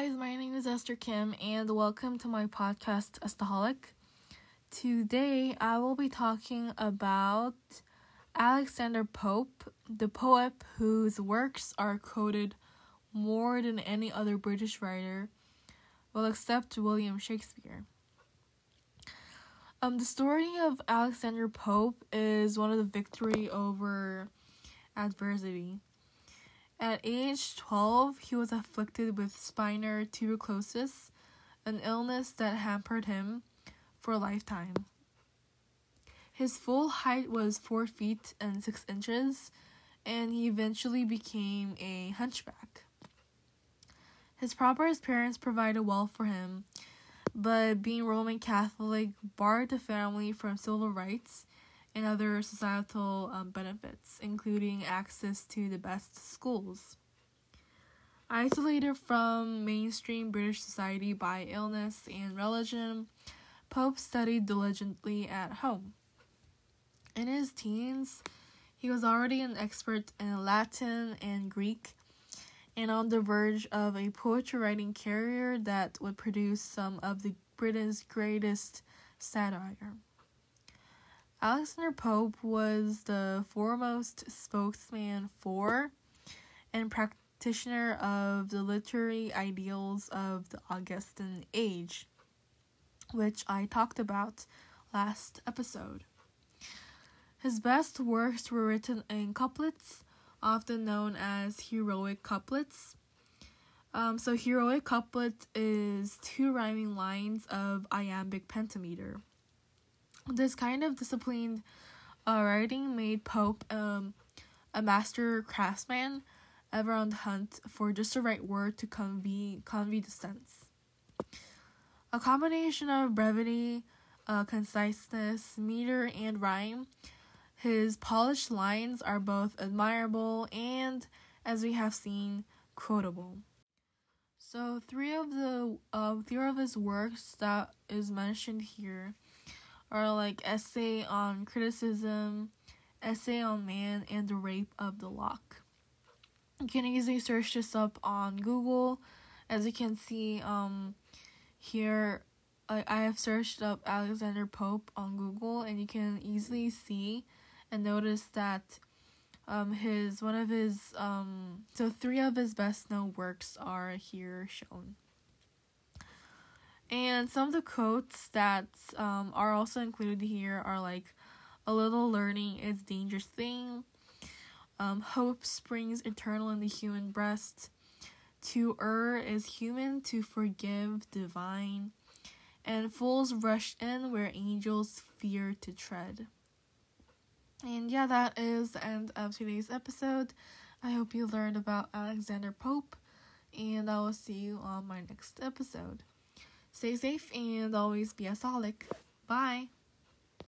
guys, my name is Esther Kim, and welcome to my podcast, Astaholic. Today, I will be talking about Alexander Pope, the poet whose works are quoted more than any other British writer, well, except William Shakespeare. The story of Alexander Pope is one of the victory over adversity. At age 12, he was afflicted with spinal tuberculosis, an illness that hampered him for a lifetime. His full height was 4 feet and 6 inches, and he eventually became a hunchback. His prosperous parents provided wealth for him, but being Roman Catholic barred the family from civil rights and other societal benefits, including access to the best schools. Isolated from mainstream British society by illness and religion, Pope studied diligently at home. In his teens, he was already an expert in Latin and Greek, and on the verge of a poetry writing career that would produce some of the Britain's greatest satire. Alexander Pope was the foremost spokesman for and practitioner of the literary ideals of the Augustan age, which I talked about last episode. His best works were written in couplets, often known as heroic couplets. So heroic couplet is 2 rhyming lines of iambic pentameter. This kind of disciplined writing made Pope a master craftsman, ever on the hunt for just the right word to convey the sense. A combination of brevity, conciseness, meter, and rhyme, his polished lines are both admirable and, as we have seen, quotable. So, three of his works that is mentioned here are like Essay on Criticism, Essay on Man, and The Rape of the Lock. You can easily search this up on Google. As you can see here, I have searched up Alexander Pope on Google, and you can easily see and notice that three of his best known works are here shown. And some of the quotes that are also included here are like, "A little learning is a dangerous thing," "Hope springs eternal in the human breast," "To err is human, to forgive divine," and "Fools rush in where angels fear to tread." And yeah, that is the end of today's episode. I hope you learned about Alexander Pope, and I will see you on my next episode. Stay safe and always be a Astaholic. Bye!